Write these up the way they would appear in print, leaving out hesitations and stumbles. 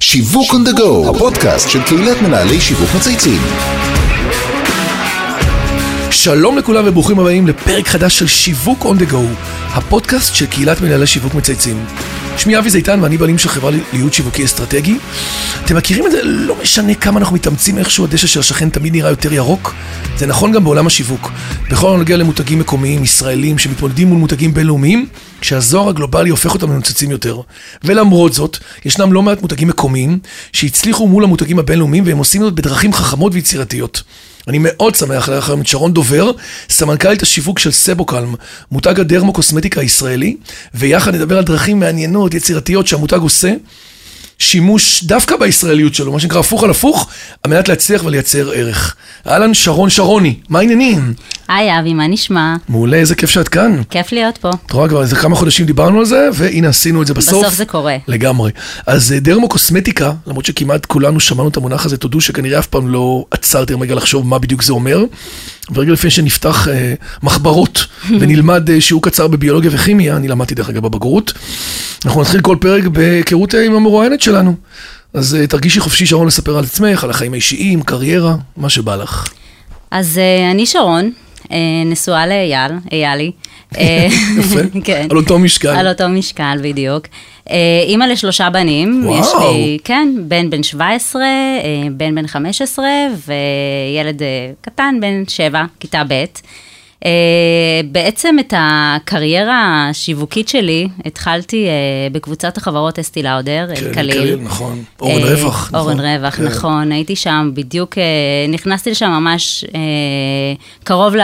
שיווק on the go, הפודקאסט של קהילת מנהלי שיווק מצייצים. שלום לכולם וברוכים הבאים לפרק חדש של שיווק on the go, הפודקאסט של קהילת מנהלי שיווק מצייצים. שמי אבי זיתן ואני בעלים של חברה להיות שיווקי אסטרטגי. אתם מכירים את זה? לא משנה כמה אנחנו מתאמצים, איכשהו הדשא של השכן תמיד נראה יותר ירוק. זה נכון גם בעולם השיווק. בכל הנוגע למותגים מקומיים, ישראלים שמתמודדים מול מותגים בינלאומיים, כשהזוהר הגלובלי הופך אותם לנוצצים יותר. ולמרות זאת, ישנם לא מעט מותגים מקומיים שהצליחו מול המותגים הבינלאומיים, והם עושים זאת בדרכים חכמות ויצירתיות. אני מאוד שמח לארח את שרון דובר, סמנכ"לית השיווק של סיבוקלם, מותג הדרמוקוסמטיקה הישראלי, ויחד נדבר על דרכים מעניינות, יצירתיות שהמותג עושה, שימוש דווקא בישראליות שלו, מה שנקרא הפוך על הפוך, על מנת להצליח ולייצר ערך. אהלן, שרוני, מה העניינים? היי אבי, מה נשמע? מעולה, איזה כיף שאת כאן. כיף להיות פה. תראה כבר, איזה כמה חודשים דיברנו על זה, והנה עשינו את זה בסוף. בסוף זה קורה. לגמרי. אז דרמוקוסמטיקה, למרות שכמעט כולנו שמענו את המונח הזה, תודו שכנראה אף פעם לא עצרתי רגע לחשוב מה בדיוק זה אומר. ורגע לפני שנפתח מחברות ונלמד שיעור קצר בביולוגיה וכימיה, אני למדתי דרך אגב בבגרות, אנחנו נתחיל כל פרק בהיכרות עם המרואיינת שלנו. אז תרגישי חופשי, שרון, לספר על עצמך, על החיים האישיים, קריירה, מה שבא לך. אז אני שרון, נשואה לאייל, איילי. יפה, על אותו משקל. על אותו משקל, בדיוק. אימא לשלושה בנים. וואו. יש לי, כן, בן 17, בן 15, וילד קטן, בן 7, כיתה ב'. בעצם את הקריירה השיווקית שלי התחלתי בקבוצת החברות אסטי לאודר, אל קליל, נכון, אורן רווח, אורן רווח, נכון, הייתי שם בדיוק, נכנסתי לשם ממש קרוב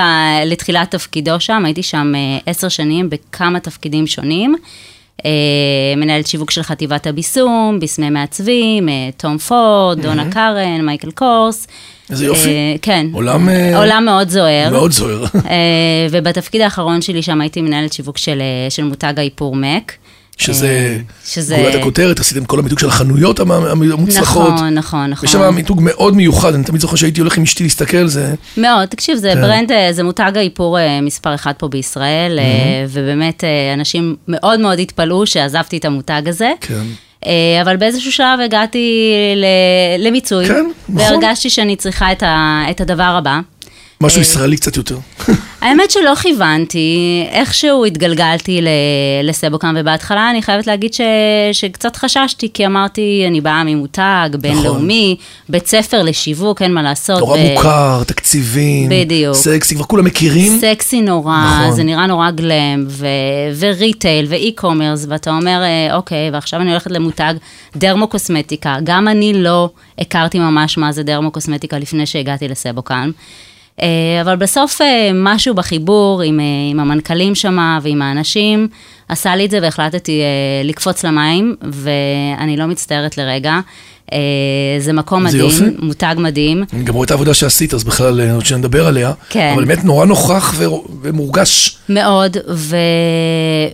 לתחילת תפקידו שם, הייתי שם 10 שנים בכמה תפקידים שונים, מנהלת שיווק של חטיבת הביסום, ביסמי מעצבים, תום פורד, דונה קרן, מייקל קורס, איזה יופי. כן. עולם מאוד זוהר. מאוד זוהר. ובתפקיד האחרון שלי שם הייתי מנהלת שיווק של מותג האיפור MAC. שזה גולת הכותרת, עשיתם כל המיתוג של החנויות המוצלחות. נכון, נכון, נכון. ושם המיתוג מאוד מיוחד, אני תמיד זוכר שהייתי הולך עם אשתי להסתכל על זה. מאוד, תקשיב, זה ברנד, זה מותג האיפור מספר 1 פה בישראל, ובאמת אנשים מאוד מאוד התפלאו שעזבתי את המותג הזה. כן. אבל באיזשהו שלב הגעתי למיצוי, והרגשתי שאני צריכה את הדבר הבא. משהו ישראלי קצת יותר. האמת שלא כיוונתי, איכשהו התגלגלתי לסיבוקלם, ובהתחלה אני חייבת להגיד שקצת חששתי, כי אמרתי, אני באה ממותג, בינלאומי, בית ספר לשיווק, אין מה לעשות. נורא מוכר, תקציבים, סקסי, כבר כולם מכירים. סקסי נורא, זה נראה נורא גלם, וריטייל, ואי-קומרס, ואתה אומר, אוקיי, ועכשיו אני הולכת למותג דרמוקוסמטיקה. גם אני לא הכרתי ממש מה זה דרמוקוסמטיקה לפני שהגעתי לסיבוקלם. אבל בסוף משהו בחיבור עם המנכלים שמה ועם האנשים, עשה לי את זה והחלטתי לקפוץ למים, ואני לא מצטערת לרגע. זה מקום מדהים, מותג מדהים. אני גם רואה את העבודה שעשית, אז בכלל עוד שנדבר עליה, אבל באמת נורא נוכח ומורגש. מאוד,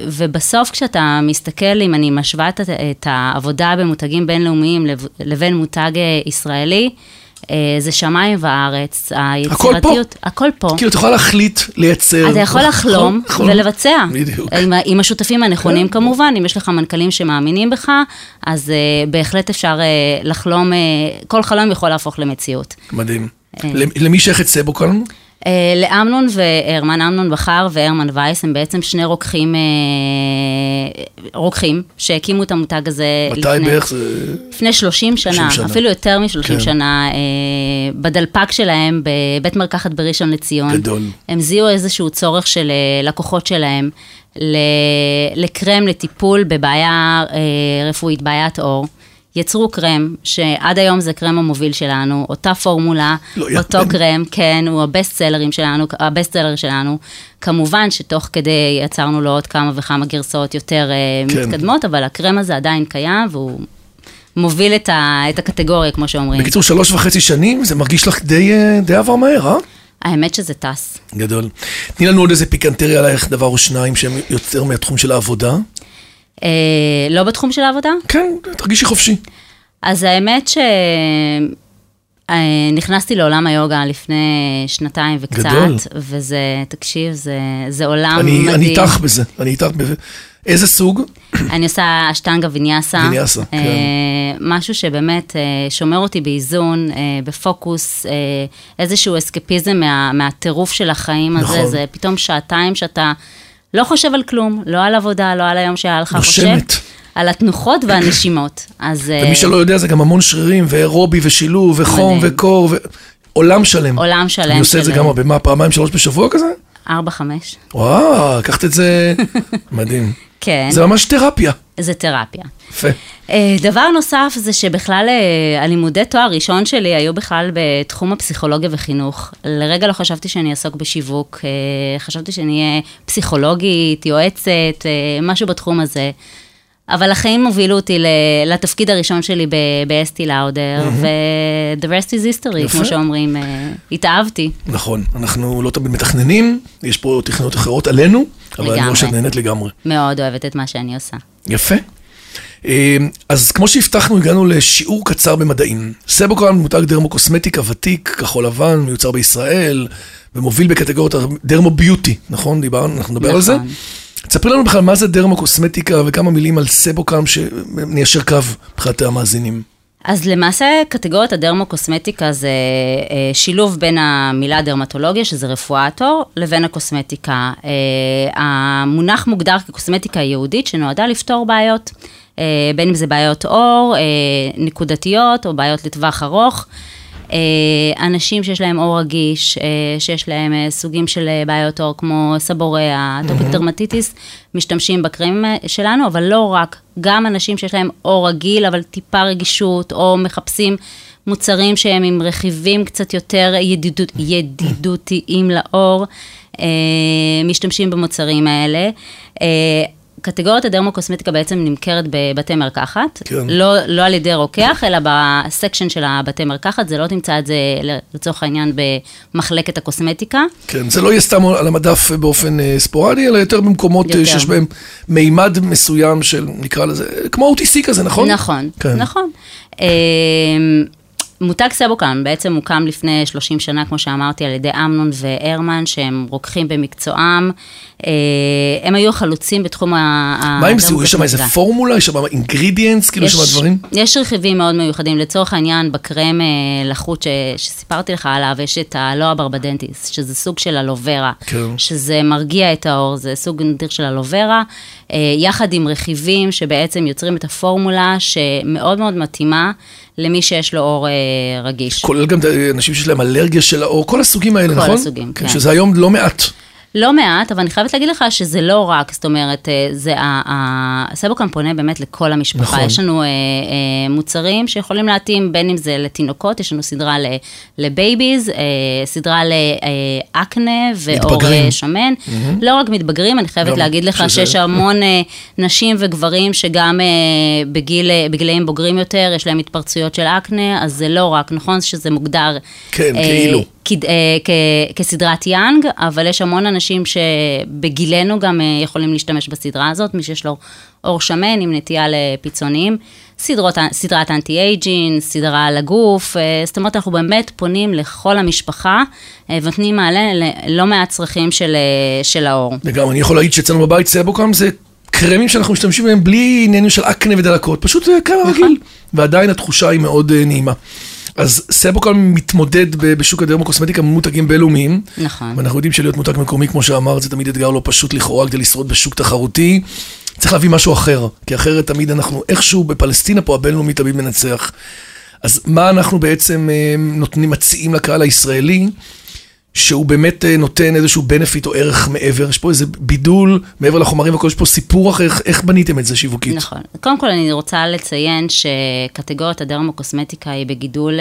ובסוף כשאתה מסתכל, אם אני משווה את העבודה במותגים בינלאומיים לבין מותג ישראלי, זה שמיים וארץ, היצירתיות, הכל פה. כאילו, אתה יכול להחליט, לייצר. אתה יכול לחלום ולבצע. בדיוק. עם השותפים הנכונים כמובן, אם יש לך מנכלים שמאמינים בך, אז בהחלט אפשר לחלום, כל חלום יכול להפוך למציאות. מדהים. למי שייך את סיבוקלם? לאמנון והרמן, אמנון בחר והרמן וייס, הם בעצם שני רוקחים שהקימו את המותג הזה לפני 30 שנה, אפילו יותר מ-30 שנה, בדלפק שלהם, בבית מרקחת בראשון לציון, הם זיהו איזשהו צורך של לקוחות שלהם, לקרם, לטיפול בבעיה רפואית, בעיית אור. יצרו קרם, שעד היום זה קרם המוביל שלנו, אותה פורמולה, אותו קרם, כן, הוא הבסט-סלר שלנו, כמובן שתוך כדי יצרנו לו עוד כמה וכמה גרסאות יותר מתקדמות, אבל הקרם הזה עדיין קיים, והוא מוביל את הקטגוריה, כמו שאומרים. בקיצור, 3.5 שנים, זה מרגיש לך די עבר מהר, אה? האמת שזה טס. גדול. תני לנו עוד איזה פיקנטריה עלייך, דבר או שניים, שהם יותר מהתחום של העבודה. לא בתחום של העבודה? כן, תרגישי חופשי. אז האמת שנכנסתי לעולם היוגה לפני 2 וקצת, גדול. וזה, תקשיב, זה עולם מדהים. אני איתך בזה, איזה סוג? אני עושה אשטנגה ויניאסה. ויניאסה, כן. משהו שבאמת שומר אותי באיזון, בפוקוס, איזשהו אסקפיזם מהטירוף של החיים הזה. זה פתאום שעתיים שאתה לא חושב על כלום, לא על עבודה, לא על היום שהיה לך חושב. על התנוחות והנשימות. ומי שלא יודע, זה גם המון שרירים, ואירובי ושילוב, וחום וקור, עולם שלם. עולם שלם. אני עושה את זה גם במה, פעמיים, שלוש בשבוע כזה? 4-5. וואו, קחת את זה מדהים. כן. זה ממש תרפיה. זה תרפיה. יפה. דבר נוסף זה שבכלל הלימודי תואר ראשון שלי היו בכלל בתחום הפסיכולוגיה וחינוך. לרגע לא חשבתי שאני אעסוק בשיווק, חשבתי שאני אהיה פסיכולוגית, יועצת, משהו בתחום הזה. אבל החיים הובילו אותי לתפקיד הראשון שלי באסטי לאודר, ו-the rest is history, כמו שאומרים, התאהבתי. נכון, אנחנו לא תמיד מתכננים, יש פה תכניות אחרות עלינו, אבל אני ממש נהנית לגמרי. מאוד אוהבת את מה שאני עושה. יפה. אז כמו שהבטחנו, הגענו לשיעור קצר במדעים. סיבוקלם מותג דרמו-קוסמטיקה ותיק, כחול לבן, מיוצר בישראל, ומוביל בקטגוריות דרמו-ביוטי, נכון? אנחנו נדבר על זה. תספרי לנו בכלל מה זה דרמו-קוסמטיקה וכמה מילים על סיבוקלם שניישר קו בחת המאזינים. אז למעשה קטגוריית הדרמו-קוסמטיקה זה שילוב בין המילה דרמטולוגיה, שזה רפואה תור, לבין הקוסמטיקה. המונח מוגדר כקוסמטיקה יהודית שנועדה לפתור בעיות, בין אם זה בעיות אור, נקודתיות או בעיות לטווח ארוך. אנשים שיש להם אור רגיש, שיש להם סוגים של בעיות אור כמו סבוריה, אטופיק דרמטיטיס, משתמשים בקרים שלנו, אבל לא רק, גם אנשים שיש להם אור רגיל, אבל טיפה רגישות, או מחפשים מוצרים שהם עם רכיבים קצת יותר ידידותיים לאור, משתמשים במוצרים האלה. קטגוריית הדרמו-קוסמטיקה בעצם נמכרת בבתי מרקחת, לא על ידי רוקח, אלא בסקשן של הבתי מרקחת, זה לא תמצא את זה לצורך העניין במחלקת הקוסמטיקה. כן, זה לא יהיה סתם על המדף באופן ספורדי, אלא יותר במקומות שיש בהם מימד מסוים של, נקרא לזה, כמו OTC כזה, נכון? נכון, נכון. מותג סיבוקלם בעצם הוקם לפני 30 שנה, כמו שאמרתי, על ידי אמנון והרמן, שהם רוקחים במקצועם. הם היו חלוצים בתחום ה... מה עם זהו? יש שם איזה פורמולה? יש שם אינגרידיאנס? כאילו יש שם הדברים? יש רכיבים מאוד מיוחדים. לצורך העניין, בקרם לחוט שסיפרתי לך עליו, יש את הלואה ברבדנטיס, שזה סוג של אלוברה, שזה מרגיע את האור, זה סוג נדיר של אלוברה, יחד עם רכיבים שבעצם יוצרים את הפורמולה שמאוד מאוד מתאימה למי שיש לו אור רגיש. כולל גם אנשים שיש להם אלרגיה של האור, כל הסוגים האלה, נכון? כל הסוגים, כן. שזה היום לא מעט. לא מעט, אבל אני חייבת להגיד לך שזה לא רק, זאת אומרת, סיבוקלם פונה באמת לכל המשפחה. נכון. יש לנו מוצרים שיכולים להתאים, בין אם זה לתינוקות, יש לנו סדרה לבייביז, סדרה לאקנה ואור שמן. Mm-hmm. לא רק מתבגרים, אני חייבת להגיד לך שיש המון נשים וגברים שגם בגילאים בוגרים יותר, יש להם התפרצויות של אקנה, אז זה לא רק, נכון שזה מוגדר... כן, כאילו. כסדרת יאנג, אבל יש המון אנשים שבגילנו גם יכולים להשתמש בסדרה הזאת, מי שיש לו אור שמן עם נטייה לפיצוניים, סדרת אנטי-אייג'ין, סדרה לגוף, זאת אומרת אנחנו באמת פונים לכל המשפחה, ונותנים מעלה לא מעט צרכים של האור. וגם אני יכול להגיד שאצלנו בבית סיבוקלם זה קרמים שאנחנו משתמשים בהם בלי עניינים של אקנה ודלקות, פשוט קרם רגיל, ועדיין התחושה היא מאוד נעימה. אז סיבוקלם מתמודד בשוק הדרמו-קוסמטיקה מותגים בינלאומיים. נכון. ואנחנו יודעים שלהיות מותג מקומי, כמו שאמרת, זה תמיד אתגר לא פשוט לכאורה כדי לשרוד בשוק תחרותי. צריך להביא משהו אחר, כי אחרת תמיד אנחנו איכשהו בפלסטינה פה הבינלאומי תמיד מנצח. אז מה אנחנו בעצם נותנים, מציעים לקהל הישראלי, שהוא באמת נותן איזשהו benefit או ערך מעבר, יש פה איזה בידול מעבר לחומרים וכל, יש פה סיפור אחר, איך בניתם את זה שיווקית? נכון, קודם כל אני רוצה לציין שקטגוריית הדרמו-קוסמטיקה היא בגידול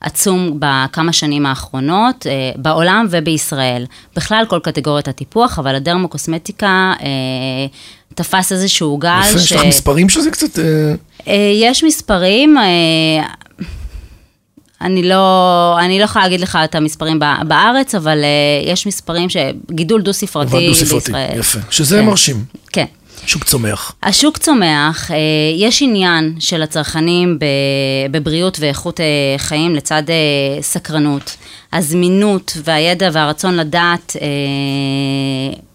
עצום בכמה שנים האחרונות, בעולם ובישראל, בכלל כל קטגוריית הטיפוח, אבל הדרמו-קוסמטיקה תפס איזשהו גל. יפה, יש לך מספרים שזה קצת... יש מספרים... אני לא יכולה להגיד לך את המספרים בארץ, אבל יש מספרים שגידול דו-ספרתי בישראל. יפה, שזה מרשים. כן. שוק צומח. השוק צומח, יש עניין של הצרכנים בבריאות ואיכות חיים לצד סקרנות. הזמינות והידע והרצון לדעת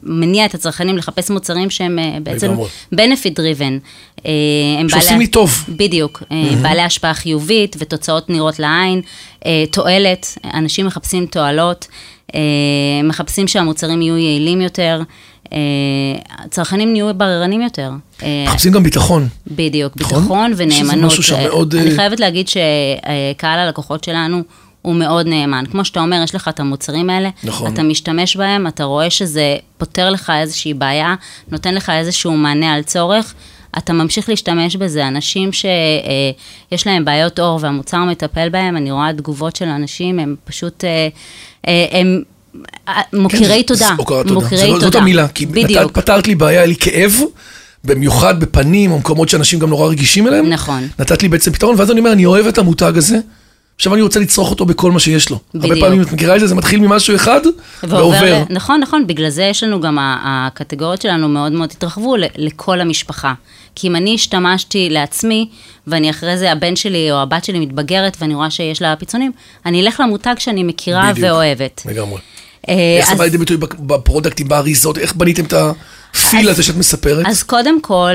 מניע את הצרכנים לחפש מוצרים שהם בעצם benefit driven. שעושים לי טוב. בדיוק. בעלי השפעה חיובית ותוצאות נראות לעין, תועלת, אנשים מחפשים תועלות, מחפשים שהמוצרים יהיו יעילים יותר, הצרכנים נהיו בררנים יותר. מחפשים גם ביטחון. בדיוק, ביטחון ונאמנות. אני חייבת להגיד שקהל הלקוחות שלנו הוא מאוד נאמן. כמו שאתה אומר, יש לך את המוצרים האלה, אתה משתמש בהם, אתה רואה שזה פותר לך איזושהי בעיה, נותן לך איזשהו מענה על צורך, אתה ממשיך להשתמש בזה. אנשים שיש להם בעיות אור והמוצר מטפל בהם, אני רואה תגובות של אנשים, הם פשוט, הם מוקירי תודה. זאת המילה, כי את פתרת לי בעיה, היה לי כאב, במיוחד בפנים, או מקומות שאנשים גם נורא רגישים אליהם. נכון. נתת לי בעצם פתרון, ואז אני אומר, אני אוהב את המותג הזה, עכשיו אני רוצה לצרוך אותו בכל מה שיש לו. הרבה פעמים את מכירה את זה, זה מתחיל ממשהו אחד, ועובר. נכון, נכון, בגלל זה יש לנו גם, הקטגוריות שלנו מאוד מאוד התרחבו לכל המשפחה. כי אם אני השתמשתי לעצמי, ואני אחרי זה הבן שלי או הבת שלי מתבגרת, ואני רואה שיש לה פיצונים, אני אלך למותג שאני מכירה ואוהבת. לגמרי. איך זה בא לידי ביטוי בפרודקטים, באריזות, איך בניתם את הפיל הזה שאת מספרת? אז קודם כל,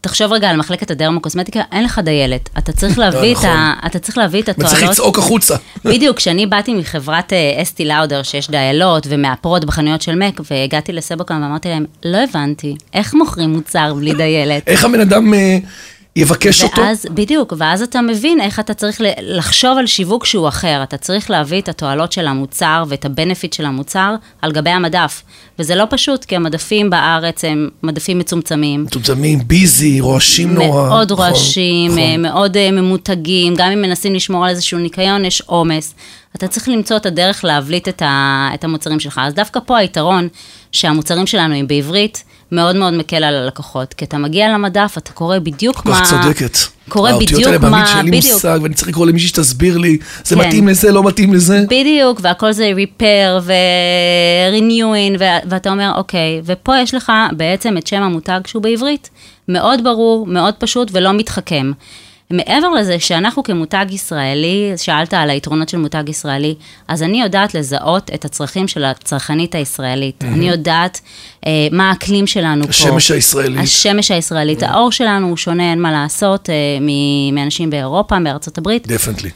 תחשוב רגע על מחלקת הדרמוקוסמטיקה, אין לך דיילת. אתה צריך להביא את התועלות. צריך לצעוק החוצה. בדיוק, כשאני באתי מחברת אסטי לאודר, שיש דיילות ומאפרות בחנויות של מק, והגעתי לסיבווקלם ואמרתי להם, לא הבנתי, איך מוכרים מוצר בלי דיילת? איך הבן אדם יבקש אותו? בדיוק, ואז אתה מבין איך אתה צריך לחשוב על שיווק שהוא אחר. אתה צריך להביא את התועלות של המוצר ואת הבנפיט של המוצר על גבי המדף. וזה לא פשוט, כי המדפים בארץ הם מדפים מצומצמים. מצומצמים, ביזי, רועשים נורא. מאוד רועשים, מאוד ממותגים, גם אם מנסים לשמור על איזשהו ניקיון, יש עומס. אתה צריך למצוא את הדרך להבליט את המוצרים שלך. אז דווקא פה היתרון שהמוצרים שלנו הם בעברית, מאוד מאוד מקל על הלקוחות, כי אתה מגיע למדף, אתה קורא בדיוק מה... כך צודקת. קורא בדיוק מה... האותיות האלה שאין לי מושג, ואני צריך לקרוא למישהי שתסביר לי, זה מתאים לזה, לא מתאים לזה. בדיוק, והכל זה ריפר ו-renewing, ואתה אומר, אוקיי, ופה יש לך בעצם את שם המותג שהוא בעברית, מאוד ברור, מאוד פשוט ולא מתחכם. מעבר לזה שאנחנו כמותג ישראלי, שאלת על היתרונות של מותג ישראלי, אז אני יודעת לזהות את הצרכים של הצרכנית הישראלית. אני יודעת מה האקלים שלנו פה. השמש הישראלית. השמש הישראלית. האור שלנו הוא שונה, אין מה לעשות, מאנשים באירופה, בארצות הברית. Definitely.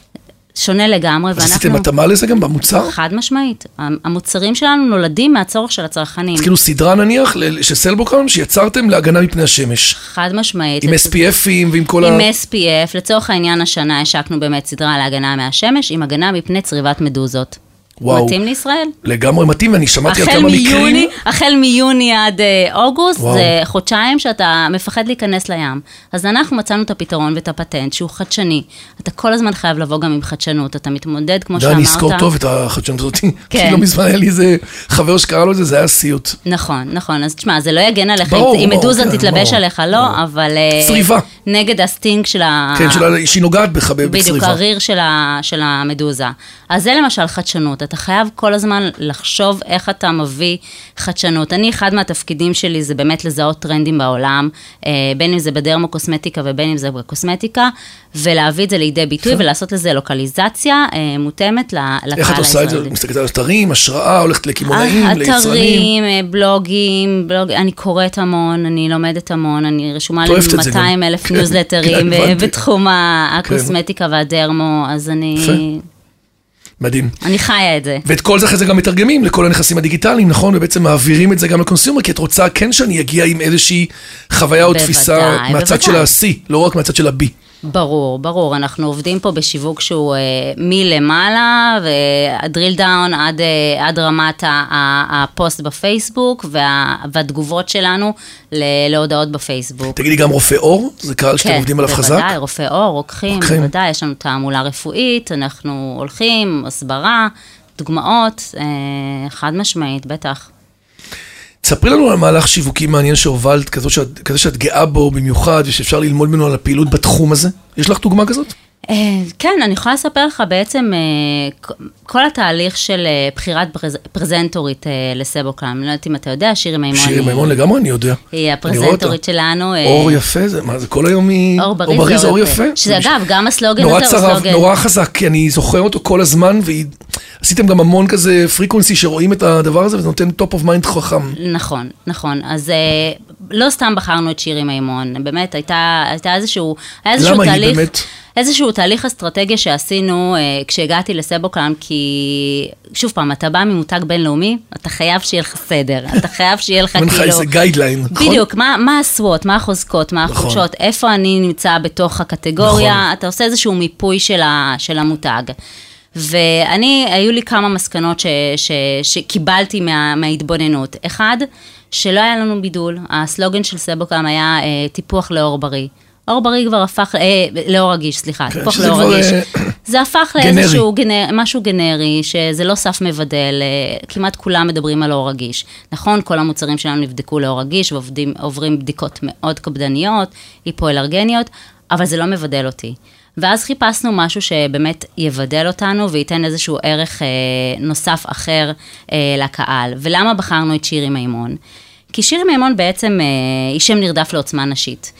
שונה לגמרי. עשיתם התאמה לזה גם במוצר? חד משמעית. המוצרים שלנו נולדים מהצורך של הצרכנים. אז כאילו סדרה נניח של סיבווקלם שיצרתם להגנה מפני השמש. חד משמעית. עם SPF'ים ועם כל ה... עם SPF, לצורך העניין השנה השקנו באמת סדרה להגנה מהשמש, עם הגנה מפני צריבת מדוזות. וואו. מתאים לישראל? לגמרי מתאים, ואני שמעתי על כמה מקרים. החל מיוני עד אוגוסט, זה חודשיים שאתה מפחד להיכנס לים. אז אנחנו מצאנו את הפתרון ואת הפטנט, שהוא חדשני. אתה כל הזמן חייב לבוא גם עם חדשנות, אתה מתמודד, כמו שאמרת. אני אזכור טוב את החדשנות הזאת, כי לא מזמן היה לי איזה חבר שקרא לו את זה, זה היה סיוט. נכון, נכון, אז תשמע, זה לא יגן עליך, אם מדוזה תתלבש עליך, לא, אבל... צריבה. נגד הסטינג של ה... כן, שהיא נוגעת בך בצריבה. בדיוק, הריר של המדוזה. אז זה למשל חדשנות. אתה חייב כל הזמן לחשוב איך אתה מביא חדשנות. אני, אחד מהתפקידים שלי זה באמת לזהות טרנדים בעולם, בין אם זה בדרמוקוסמטיקה ובין אם זה בקוסמטיקה, ולהביא את זה לידי ביטוי ולעשות לזה לוקליזציה מותאמת לקהל הישראלי. איך את עושה את זה? מסתכלת על אתרים, השראה, הולכת לכימונאים, ליצרנים? אתרים, בלוגים, אני קוראת המון, אני לומדת המון, אני רשומה ל-200,000 ניוזלטרים בתחום הקוסמטיקה והדרמו, אז אני... מדהים. אני חיה את זה. ואת כל זה אחרי זה גם מתרגמים לכל הנכסים הדיגיטליים, נכון? ובעצם מעבירים את זה גם לקונסיומר, כי את רוצה כן שאני אגיע עם איזושהי חוויה או תפיסה מהצד של ה-C, לא רק מהצד של ה-B. ברור, ברור. אנחנו עובדים פה בשיווק שהוא מלמעלה, והדריל דאון עד רמת הפוסט בפייסבוק, והתגובות שלנו להודעות בפייסבוק. תגידי גם רופא אור? זה קהל שאתם עובדים עליו חזק? כן, בוודאי, רופא אור, רוקחים, בוודאי, יש לנו תעמולה רפואית, אנחנו הולכים, הסברה, דוגמאות, חד משמעית, בטח. תספרי לנו על מהלך שיווקי מעניין שהובלת, כזה שאת גאה בו במיוחד, ושאפשר ללמוד ממנו על הפעילות בתחום הזה. יש לך דוגמה כזאת? כן, אני יכולה לספר לך בעצם כל התהליך של בחירת פרזנטורית לסיבוקלם. אני לא יודעת אם אתה יודע, שירי מימון. שירי מימון לגמרי, אני יודע. היא הפרזנטורית שלנו. אור יפה, זה מה, זה כל היום היא... אור בריז, אור יפה. שזה אגב, גם הסלוגן הזה הוא סלוגן. נורא חזק, כי אני זוכר אותו כל הזמן, ועשיתם גם המון כזה פריקונסי שרואים את הדבר הזה, וזה נותן טופ אוף מיינד חכם. נכון, נכון. אז לא סתם בחרנו את שירי מימון. באמת, הייתה איזשהו תהליך. איזשהו תהליך אסטרטגיה שעשינו כשהגעתי לסיבווקלם, כי שוב פעם, אתה בא ממותג בינלאומי, אתה חייב שיהיה לך סדר, אתה חייב שיהיה לך כאילו... מנחה איזה גיידליין, נכון? בדיוק, מה הסוות, מה החוזקות, מה החולשות, איפה אני נמצא בתוך הקטגוריה, אתה עושה איזשהו מיפוי של המותג. ואני, היו לי כמה מסקנות שקיבלתי מההתבוננות. אחד, שלא היה לנו בידול, הסלוגן של סיבווקלם היה טיפוח לאור בריא. אור בריא כבר הפך, לאור רגיש, סליחה, תפוך לאור רגיש. זה הפך לאיזשהו משהו גנרי, שזה לא סף מבדל, כמעט כולם מדברים על אור רגיש. נכון, כל המוצרים שלנו נבדקו לאור רגיש, ועוברים בדיקות מאוד קפדניות, היפואלרגניות, אבל זה לא מבדל אותי. ואז חיפשנו משהו שבאמת יבדל אותנו, וייתן איזשהו ערך נוסף אחר לקהל. ולמה בחרנו את שירי מימון? כי שירי מימון בעצם היא שם נרדף לעוצמה נשית.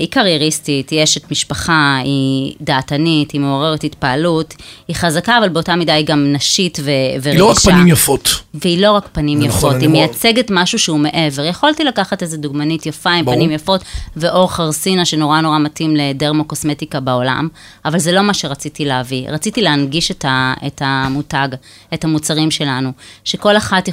היא קרייריסטית, היא אשת משפחה, היא דעתנית, היא מעוררת התפעלות, היא חזקה, אבל באותה מידה היא גם נשית ורגישה. היא לא רק פנים יפות. והיא לא רק פנים יפות, היא מייצגת משהו שהוא מעבר. יכולתי לקחת איזו דוגמנית יפה עם פנים יפות, ואור חרסינה שנורא נורא מתאים לדרמוקוסמטיקה בעולם, אבל זה לא מה שרציתי להביא. רציתי להנגיש את המותג, את המוצרים שלנו, שכל אחת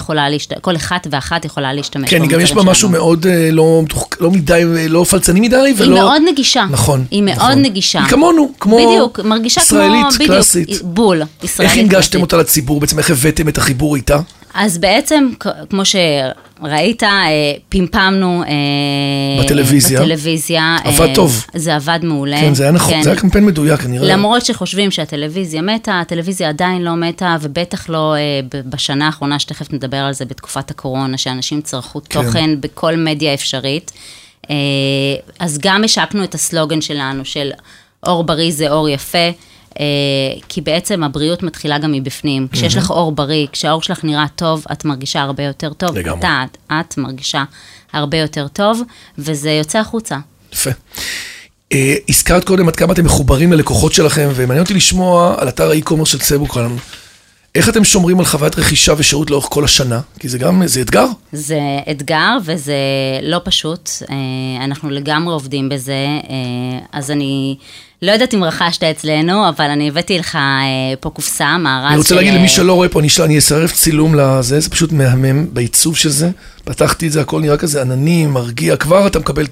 ואחת יכולה להשתמש. כן, גם יש בה משהו מאוד לא מדי, לא פלצני מדי. היא מאוד נגישה. נכון. היא מאוד נגישה. היא כמונו, כמו... בדיוק, מרגישה כמו... ישראלית, קלאסית. בול, ישראלית קלאסית. איך הנגשתם אותה לציבור? בעצם איך הבאתם את החיבור איתה? אז בעצם, כמו שראית, פמפמנו... בטלוויזיה. בטלוויזיה. עבד טוב. זה עבד מעולה. כן, זה היה נכון. זה היה קמפיין מדויק, אני רואה. למרות שחושבים שהטלוויזיה מתה, הטלוויזיה עדיין לא מתה, ובטח לא בשנה האחרונה, שתכף נדבר על זה בתקופת הקורונה, שאנשים צרכו תוכן בכל מדיה אפשרית. אז גם השקנו את הסלוגן שלנו של אור בריא זה אור יפה, כי בעצם הבריאות מתחילה גם מבפנים. כשיש לך אור בריא, כשהאור שלך נראה טוב, את מרגישה הרבה יותר טוב. את מרגישה הרבה יותר טוב, וזה יוצא החוצה. יפה. הזכרת קודם עד כמה אתם מחוברים ללקוחות שלכם, ומעניין אותי לשמוע על אתר האי-קומרס של סיבווקלם. איך אתם שומרים על חוויית רכישה ושירות לאורך כל השנה? כי זה גם, זה אתגר? זה אתגר וזה לא פשוט. אנחנו לגמרי עובדים בזה. אז אני לא יודעת אם רכשת אצלנו, אבל אני הבאתי לך פה קופסה, מארז. אני רוצה להגיד למי שלא רואה פה, אני אסרף צילום לזה, זה פשוט מהמם בעיצוב של זה. פתחתי את זה, הכל נראה כזה ענני, מרגיע. כבר אתה מקבל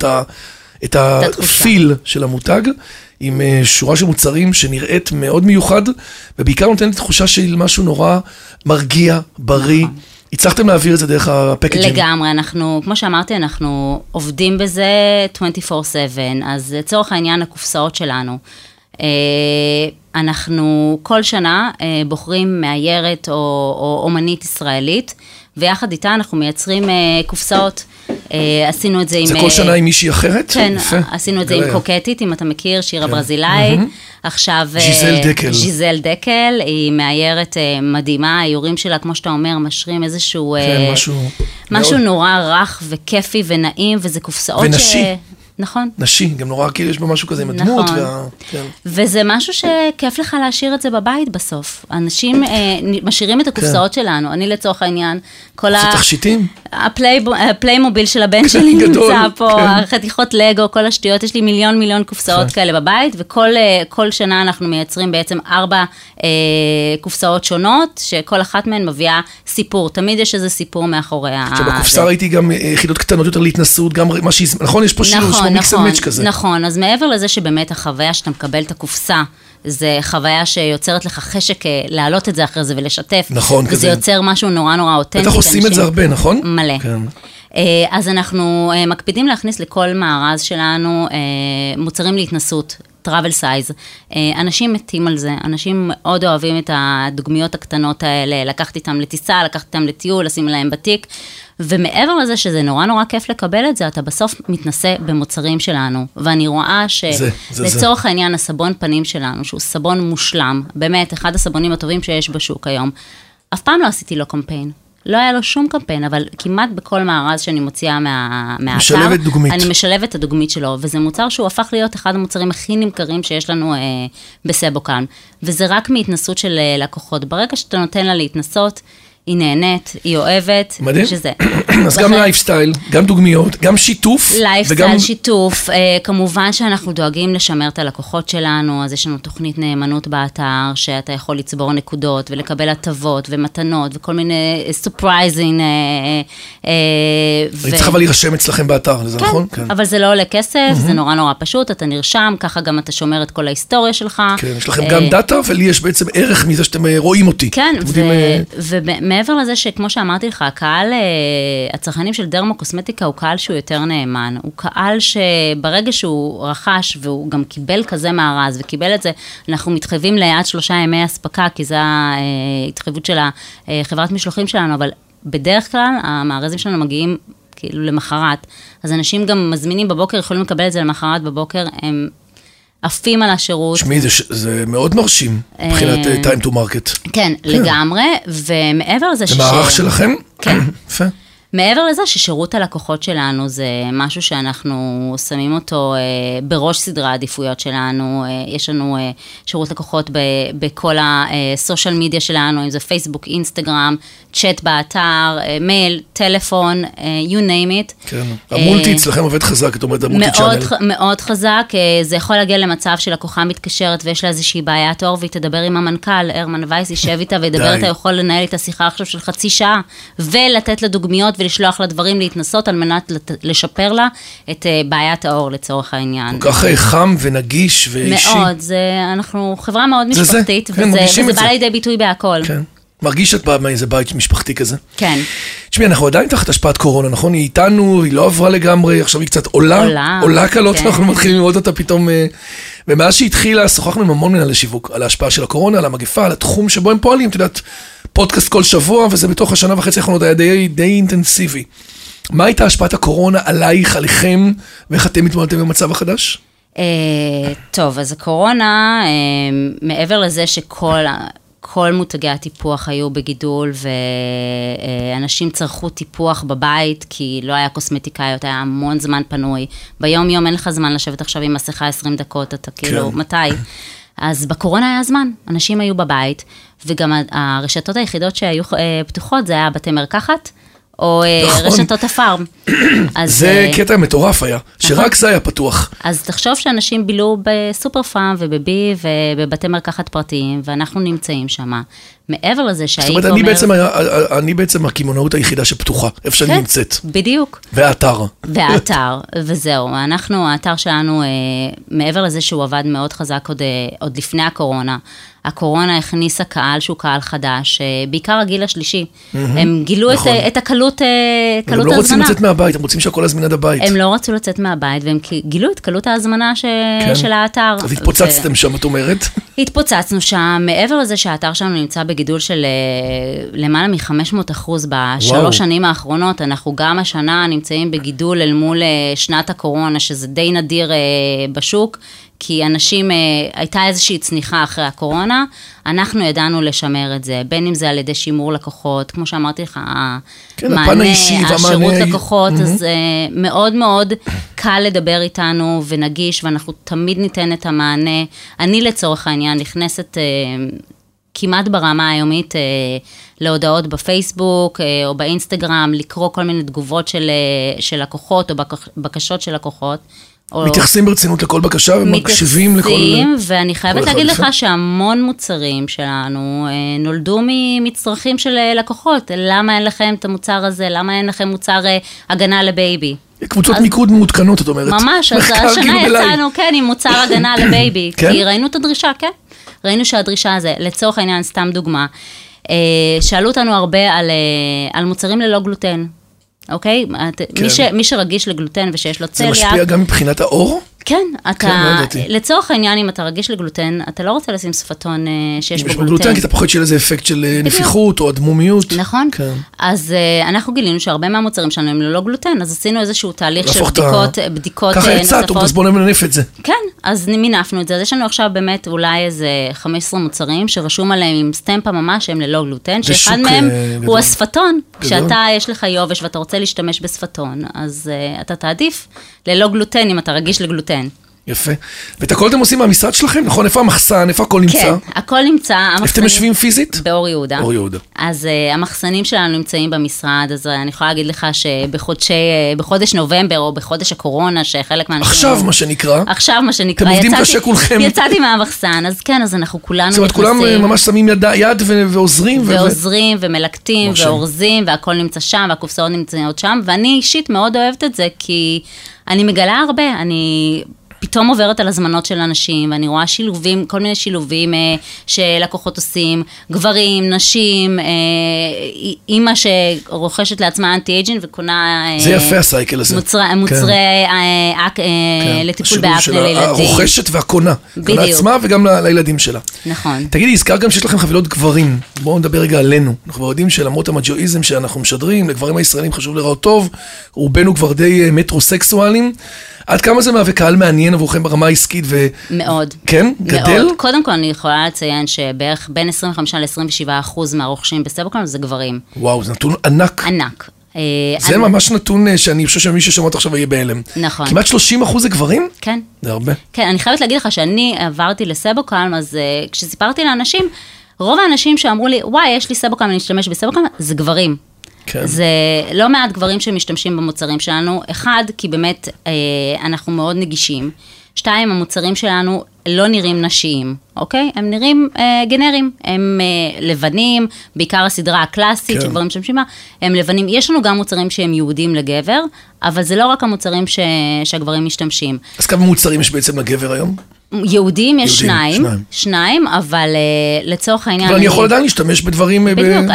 את הפיל של המותג. עם שורה של מוצרים שנראית מאוד מיוחד, ובעיקר נותנת תחושה של משהו נורא מרגיע, בריא. הצלחתם להעביר את זה דרך הפקג'ים? לגמרי, אנחנו, כמו שאמרתי, אנחנו עובדים בזה 24/7, אז לצורך העניין הקופסאות שלנו. אנחנו כל שנה בוחרים מאיירת או אומנית ישראלית, ויחד איתה אנחנו מייצרים קופסאות. עשינו את זה עם... זה כל שנה עם מישהי אחרת? כן, עשינו את זה עם קוקטית, אם אתה מכיר, שירה ברזילאית. עכשיו... ז'יזל דקל, היא מאיירת מדהימה, האיורים שלה, כמו שאתה אומר, משרים איזשהו... כן, משהו נורא רך וכיפי ונעים, וזה קופסאות ונשי. נכון. נשי, גם נורא כאילו יש בה משהו כזה עם הדמות. וזה משהו שכיף לך להשאיר את זה בבית בסוף. אנשים משאירים את הקופסאות שלנו, אני לצורך העניין, כל התכשיטים. הפליימוביל של הבן שלי נמצא פה, חתיכות לגו, כל השטויות, יש לי מיליון קופסאות כאלה בבית, וכל שנה אנחנו מייצרים בעצם 4 קופסאות שונות, שכל אחת מהן מביאה סיפור, תמיד יש איזה סיפור מאחוריה. שבקופסא ראיתי גם יחידות קטנות יותר להתנסות, גם מה שהיא, נכון, יש פה שילוש, כמו מיקס ומאץ' כזה. נכון, אז מעבר לזה שבאמת החוויה שאתה מקבל את הקופסא, זה חוויה שיוצרת לך חשק להעלות את זה אחרי זה ולשתף. נכון, וזה כזה. וזה יוצר משהו נורא נורא אותנטי. בטח עושים את זה הרבה, נכון? מלא. כן. אז אנחנו מקפידים להכניס לכל מארז שלנו מוצרים להתנסות. טראבל סייז. אנשים מתים על זה, אנשים מאוד אוהבים את הדוגמיות הקטנות האלה, לקחת איתם לטיסה, לקחת איתם לטיול, לשים להם בתיק, ומעבר לזה שזה נורא נורא כיף לקבל את זה, אתה בסוף מתנסה במוצרים שלנו, ואני רואה שלצורך העניין הסבון פנים שלנו, שהוא סבון מושלם, באמת אחד הסבונים הטובים שיש בשוק היום, אף פעם לא עשיתי לו קמפיין. לא היה לו שום קמפיין, אבל כמעט בכל מארז שאני מוציאה מהאתר, אני משלבת את הדוגמית שלו, וזה מוצר שהוא הפך להיות אחד המוצרים הכי נמכרים שיש לנו בסיבוקלם, וזה רק מהתנסות של לקוחות. ברגע שאתה נותן לה להתנסות, היא נהנית, היא אוהבת, שזה. אז גם לייפסטייל, גם דוגמיות, גם שיתוף. לייפסטייל, שיתוף. כמובן שאנחנו דואגים לשמר את הלקוחות שלנו, אז יש לנו תוכנית נאמנות באתר, שאתה יכול לצבור נקודות, ולקבל הטבות, ומתנות, וכל מיני סופרייזינג. אני צריך אבל להירשם אצלכם באתר, זה נכון? כן, אבל זה לא עולה כסף, זה נורא נורא פשוט, אתה נרשם, ככה גם אתה שומר את כל ההיסטוריה שלך. כן, יש לכם גם דאטה, ולי יש בעצם ערך מזה שאתם רואים אותי. כן, מעבר לזה שכמו שאמרתי לך, הקהל, הצרכנים של דרמוקוסמטיקה הוא קהל שהוא יותר נאמן, הוא קהל שברגע שהוא רכש והוא גם קיבל כזה מארז וקיבל את זה, אנחנו מתחייבים לעד 3 ימי הספקה, כי זו ההתחייבות של חברת משלוחים שלנו, אבל בדרך כלל המארזים שלנו מגיעים כאילו למחרת, אז אנשים גם מזמינים בבוקר, יכולים לקבל את זה למחרת בבוקר, הם עפים על השירות. שמי, זה מאוד מרשים, מבחינת time to market. כן, לגמרי, ומעבר לזה... זה מערך שלכם? כן. יפה. מעבר לזה ששירות הלקוחות שלנו זה משהו שאנחנו שמים אותו בראש סדרי העדיפויות שלנו, יש לנו שירות לקוחות בכל הסושיאל מדיה שלנו, אם זה פייסבוק, אינסטגרם, צ'אט באתר, מייל, טלפון, you name it. כן, המולטי אצלכם עובד חזק, את אומרת המולטי צ'אנל. מאוד חזק, זה יכול להגיע למצב שלקוחה מתקשרת ויש לה איזושהי בעיית אור, והיא תדבר עם המנכ"ל, הרמן וייס, יישב איתה וידבר איתה, יכול לנהל את השיחה עכשיו של חצי שעה, ולתת לה דוגמיות ולשלוח לה דברים, להתנסות על מנת לשפר לה את בעיית האור לצורך העניין. כל כך חם ונגיש ואישי. מאוד, אנחנו חברה מאוד משפחתית, וזה בא לידי ביטוי בהכל. כן. מרגיש שאת באה מאיזה בית משפחתי כזה? כן. תשמעי, אנחנו עדיין תחת השפעת קורונה, נכון? היא איתנו, היא לא עברה לגמרי, עכשיו היא קצת עולה קלות, אנחנו מתחילים לראות אותה פתאום. ומאז שהתחילה, שוחחנו עם המון מנהלי שיווק, על ההשפעה של הקורונה, על המגפה, על התחום שבו הם פועלים, את יודעת, פודקאסט כל שבוע, וזה בתוך השנה וחצי האחרונות היה די אינטנסיבי. מה הייתה השפעת הקורונה עלייך, עליכם, ואיך אתם מתמודדים במצב החדש? טוב, אז הקורונה, מעבר לזה שכל... כל מותגי הטיפוח היו בגידול, ואנשים צרכו טיפוח בבית, כי לא היה קוסמטיקאיות, היה המון זמן פנוי. ביום יום אין לך זמן לשבת עכשיו עם מסכה 20 דקות, אתה כאילו, מתי? אז בקורונה היה זמן, אנשים היו בבית, וגם הרשתות היחידות שהיו פתוחות, זה היה בתי מרקחת, או רשתות הפארם. זה קטע מטורף היה, שרק זה היה פתוח. אז תחשוב שאנשים בילו בסופר פארם ובבי ובבתי מרקחת פרטיים, ואנחנו נמצאים שם. מעבר לזה שהאיגו אומר... זאת אומרת, אני בעצם הכימונאות היחידה שפתוחה, איפה שאני נמצאת. בדיוק. והאתר. והאתר, וזהו. אנחנו, האתר שלנו, מעבר לזה שהוא עבד מאוד חזק עוד לפני הקורונה, הקורונה הכניסה קהל שהוא קהל חדש, בעיקר הגיל השלישי. הם גילו את הקלות ההזמנה. הם לא רוצים לצאת מהבית, הם רוצים שהכל הזמין עד הבית. הם לא רצו לצאת מהבית, והם גילו את קלות ההזמנה של האתר. אז התפוצצתם שם, את אומרת? התפוצצנו שם, מעבר לזה שהאתר שלנו נמצא בגידול של למעלה מ-500% ב3 שנים האחרונות, אנחנו גם השנה נמצאים בגידול אל מול שנת הקורונה, שזה די נדיר בשוק, כי אנשים, הייתה איזושהי צניחה אחרי הקורונה, אנחנו ידענו לשמר את זה, בין אם זה על ידי שימור לקוחות, כמו שאמרתי לך, המענה, השירות לקוחות, אז מאוד מאוד קל לדבר איתנו ונגיש, ואנחנו תמיד ניתן את המענה. אני לצורך העניין נכנסת כמעט ברמה היומית להודעות בפייסבוק או באינסטגרם, לקרוא כל מיני תגובות של לקוחות או בקשות של לקוחות, מתייחסים ברצינות לכל בקשה ומקשיבים לכל... מתייחסים, ואני חייבת להגיד לך שהמון מוצרים שלנו נולדו ממצרכים של לקוחות. למה אין לכם את המוצר הזה? למה אין לכם מוצר הגנה לבייבי? קבוצות מיקוד מעודכנות, את אומרת. ממש, אז השנה יצאנו, כן, עם מוצר הגנה לבייבי. כי ראינו את הדרישה, כן? ראינו שהדרישה הזה, לצורך העניין, סתם דוגמה, שאלו אותנו הרבה על מוצרים ללא גלוטן. אוקיי? מי שרגיש לגלוטן ושיש לו צליאק... זה משפיע גם מבחינת האור? כן, אתה, לצורך העניין, אם אתה רגיש לגלוטן, אתה לא רוצה לשים שפתון שיש בו גלוטן, כי אתה פוחד של איזה אפקט של נפיחות או אדמומיות. נכון. אז אנחנו גילינו שהרבה מהמוצרים שלנו הם ללא גלוטן, אז עשינו איזשהו תהליך של בדיקות נוספות. ככה יצא, טוב, אז בוא נמנף את זה. כן, אז מינפנו את זה. אז יש לנו עכשיו באמת אולי איזה 15 מוצרים שרשום עליהם עם סטמפה ממש, שהם ללא גלוטן, שאחד מהם הוא השפתון. כשאתה יש לך יובש ואתה רוצה להשתמש בשפתון, אז אתה תעדיף ללא גלוטן אם אתה רגיש לגלוטן. יפה. ואת הכל אתם עושים מהמשרד שלכם, נכון? איפה המחסן, איפה הכל נמצא? כן, הכל נמצא. איפה אתם יושבים פיזית? באור יהודה. אור יהודה. אז המחסנים שלנו נמצאים במשרד, אז אני יכולה להגיד לך שבחודש נובמבר או בחודש הקורונה, שחלק מהאנשים... עכשיו מה שנקרא. עכשיו מה שנקרא. אתם עובדים קשה כולכם. יצאתי מהמחסן, אז כן, אז אנחנו כולנו נכנסים. זאת אומרת, כולם ממש שמים יד ועוזרים. ועוזרים ומלקטים ואורזים, והכל נמצא שם, והקופסאות נמצאות שם, ואני אישית מאוד אוהבת את זה, כי אני מגלה הרבה, אני פתאום עוברת על הזמנות של אנשים, ואני רואה שילובים, כל מיני שילובים שלקוחות עושים, גברים, נשים, אימא שרוכשת לעצמה אנטי-אייג'ין וקונה... זה יפה הסייקל הזה. מוצרי לטיפול באקנה לילדים. הרוכשת והקונה. בדיוק. לעצמה וגם לילדים שלה. נכון. תגידי, הזכר גם שיש לכם חבילות גברים. בואו נדבר רגע עלינו. אנחנו יודעים שלמרות המג'ואיזם שאנחנו משדרים, לגברים הישראלים חשוב לראות טוב, רובנו כבר די מטרוסקסואלים. עד כמה זה מהווה קהל מעניין עבורכם ברמה העסקית ו... מאוד. כן? גדל? מאוד. קודם כל אני יכולה לציין שבערך בין 25 ל-27% מהרוכשים בסבוקלם זה גברים. וואו, זה נתון ענק. ענק. זה ממש נתון שאני חושב שמי ששמעת עכשיו יהיה בהלם. נכון. כמעט 30% זה גברים? כן. זה הרבה. כן, אני חייבת להגיד לך שאני עברתי לסבוקלם, אז כשסיפרתי לאנשים, רוב האנשים שאמרו לי, וואי, יש לי סבוקלם, אני משתמש בסבוקלם, זה גברים. כן. זה לא מעט גברים שמשתמשים במוצרים שלנו. אחד, כי באמת אנחנו מאוד נגישים. שתיים, המוצרים שלנו לא נראים נשיים, אוקיי? הם נראים גנרים, הם לבנים, בעיקר הסדרה הקלאסית, כן. שגברים משתמשים בה, הם לבנים. יש לנו גם מוצרים שהם יהודים לגבר, אבל זה לא רק המוצרים שהגברים משתמשים. אז כמה מוצרים יש בעצם לגבר היום? יהודים יש שניים, אבל לצורך העניין... אבל אני יכול עדיין להשתמש בדברים... בדיוק,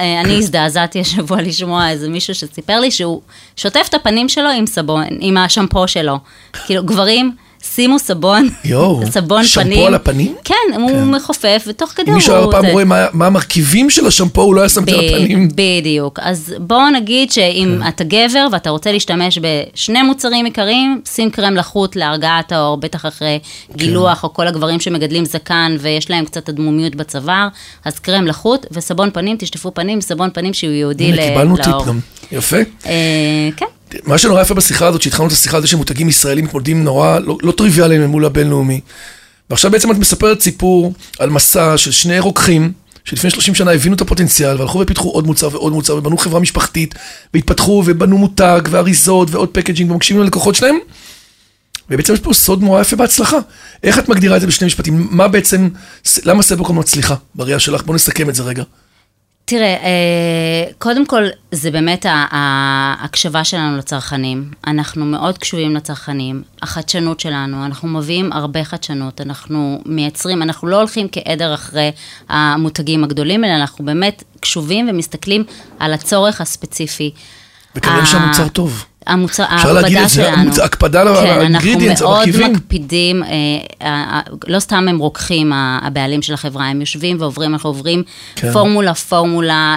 אני הזדעזעתי השבוע לשמוע איזה מישהו שסיפר לי שהוא שוטף את הפנים שלו עם סבון, עם השמפו שלו. כאילו, גברים, שימו סבון, סבון פנים. שמפו על הפנים? כן, הוא מחופף, ותוך כדי הוא... מישהו הרבה פעם רואה מה המרכיבים של השמפו, הוא לא היה שם את הפנים. בדיוק, אז בואו נגיד שאם אתה גבר, ואתה רוצה להשתמש בשני מוצרים עיקריים, שים קרם לחוט להרגעת האור, בטח אחרי גילוח, או כל הגברים שמגדלים זקן, ויש להם קצת אדמומיות בצוואר, אז קרם לחוט, וסבון פנים, תשטפו פנים, סבון פנים שהוא יהודי לאור. קיבלנו טיפ גם, יפה. כן. מה שנורא יפה בשיחה הזאת, שהתחלנו את השיחה הזאת שמותגים ישראלים מתמודדים נורא, לא טריוויאליים מול הבינלאומי. ועכשיו בעצם את מספרת סיפור על מסע של שני רוקחים, שלפני 30 שנה הבינו את הפוטנציאל, והלכו ופיתחו עוד מוצר ועוד מוצר, ובנו חברה משפחתית, והתפתחו ובנו מותג, ואריזות ועוד פקג'ינג, ומקשיבים ללקוחות שלהם. ובעצם יש פה סוד נורא יפה בהצלחה. איך את מגדירה את זה בשני משפטים? מה בעצם, למה סיבוקלם מצליחה בראייה שלך? בוא נסכם את זה רגע. תראה, קודם כל, זה באמת ההקשבה שלנו לצרכנים. אנחנו מאוד קשובים לצרכנים. החדשנות שלנו, אנחנו מביאים הרבה חדשנות. אנחנו מייצרים, אנחנו לא הולכים כעדר אחרי המותגים הגדולים, אלא אנחנו באמת קשובים ומסתכלים על הצורך הספציפי. וכנראה שהמוצר טוב. אפשר להגיד את זה, ההקפדה על האינגרידיאנס, המרכיבים. כן, אנחנו מאוד מקפידים, לא סתם הם רוקחים, הבעלים של החברה, הם יושבים ועוברים, אנחנו עוברים פורמולה,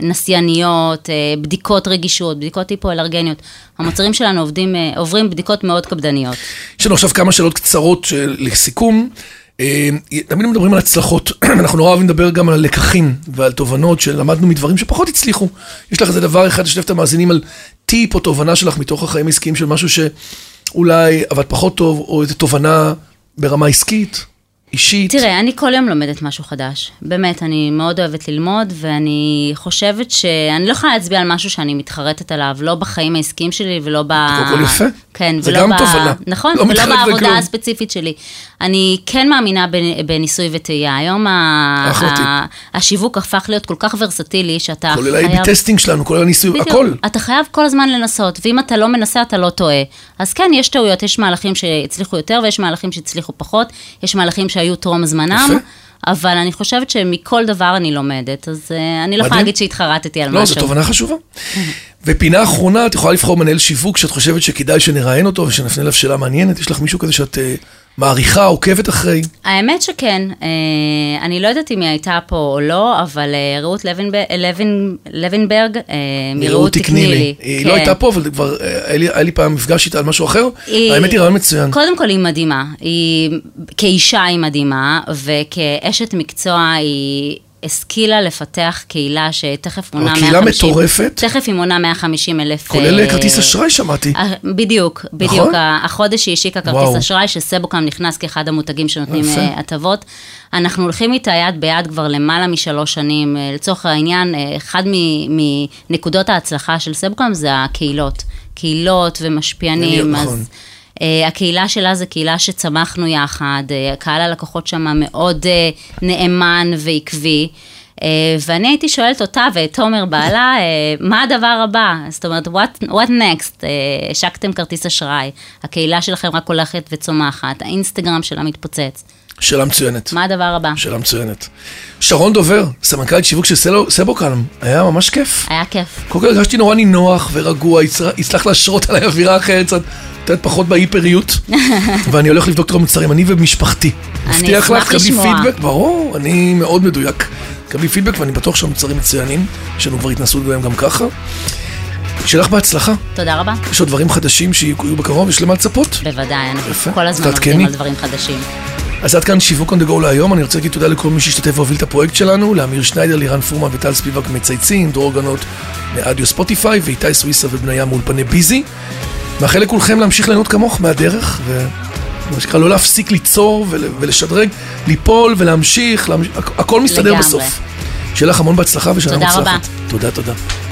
נסייניות, בדיקות רגישות, בדיקות היפואלרגניות. המוצרים שלנו עוברים בדיקות מאוד קפדניות. יש לנו עכשיו כמה שאלות קצרות לסיכום. תמיד מדברים על הצלחות, אנחנו נורא אוהבים לדבר גם על הלקחים ועל תובנות שלמדנו מדברים שפחות הצליחו. יש לך איזה דבר אחד לשתף את המאזינים על טיפ או תובנה שלך מתוך החיים העסקיים של משהו שאולי עבד פחות טוב, או איזו תובנה ברמה עסקית, אישית. תראה, אני כל יום לומדת משהו חדש. באמת, אני מאוד אוהבת ללמוד, ואני חושבת שאני לא יכולה להצביע על משהו שאני מתחרטת עליו, לא בחיים העסקיים שלי ולא ב... כל יפה. כן, זה גם תובנה. נכון, ולא בעבודה הספציפית שלי. אני כן מאמינה בניסוי וטעייה. היום השיווק הפך להיות כל כך ורסטילי, שאתה חייב... כולל ה-A/B טסטינג שלנו, כולל הניסוי, הכל. אתה חייב כל הזמן לנסות, ואם אתה לא מנסה, אתה לא טועה. אז כן, יש טעויות, יש מהלכים שהצליחו יותר, ויש מהלכים שהצליחו פחות, יש מהלכים שהיו טרום זמנם, אבל אני חושבת שמכל דבר אני לומדת, אז אני לא יכולה להגיד שהתחרטתי על משהו. לא, זו תובנה חשובה. ופינה אחרונה, את יכולה לבחור מנהל שיווק, שאת חושבת שכדאי שנראיין אותו, ושנפנה לו שאלה מעניינת, יש לך מישהו כזה שאת מעריכה, עוקבת אחרי? האמת שכן, אני לא יודעת אם היא הייתה פה או לא, אבל רעות לוינברג, מראות תקני לי. היא לא הייתה פה, אבל כבר היה לי פעם מפגש איתה על משהו אחר, האמת היא רעיון מצוין. קודם כל היא מדהימה, כאישה היא מדהימה, וכאשת מקצוע היא השכילה לפתח קהילה שתכף מונה 150. קהילה מטורפת. תכף היא מונה 150,000. כולל כרטיס אשראי, שמעתי. בדיוק, בדיוק. החודש היא השיקה כרטיס אשראי, שסיבוקלם נכנס כאחד המותגים שנותנים הטבות. אנחנו הולכים איתה יד ביד כבר למעלה מ3 שנים. לצורך העניין, אחד מנקודות ההצלחה של סיבוקלם זה הקהילות. קהילות ומשפיענים. נכון. הקהילה שלה זה קהילה שצמחנו יחד, קהל הלקוחות שם מאוד נאמן ועקבי, ואני הייתי שואלת אותה ותומר בעלה, מה הדבר הבא? זאת אומרת, what next? השקתם כרטיס אשראי, הקהילה שלכם רק הולכת וצומחת, האינסטגרם שלה מתפוצץ. שאלה מצוינת. מה הדבר הבא? שאלה מצוינת. שרון דובר, סמנכ"לית שיווק של סיבוקלם, היה ממש כיף. היה כיף. כל כך הרגשתי נורא נינוח ורגוע, הצלח להשרות עליי אווירה אחרת קצת. אתה יודעת פחות בהיפריות, ואני הולך לבדוק את המוצרים, אני ומשפחתי. אני אשמח לשמוע. קבלי פידבק, ברור, אני מאוד מדויק. קבלי פידבק, ואני בטוח שהמוצרים מצוינים, שאנו כבר התנסות בהם גם ככה. שלך בהצלחה. תודה רבה. יש עוד דברים חדשים שיהיו בקרוב, יש למה לצפות? בוודאי, אנחנו כל הזמן עובדים על דברים חדשים. אז עד כאן שיווק on the go להיום, אני רוצה להגיד תודה לכל מי שהשתתף והוביל את הפרויקט שלנו, לאמיר שניידר, לירן פורמה וטל ספיבק מצייצים, דרור גנות, מאדיו ספוטיפיי, ואיתי סוויסה ובניה מאולפני ביזי. מאחל לכולכם להמשיך ליהנות כמוך מהדרך, ומה שקרה, לא להפסיק ליצור ולשדרג, ליפול ולהמשיך, הכל מסתדר בסוף. שיהיה לך המון בהצלחה ושנה מוצלחת. תודה רבה. תודה.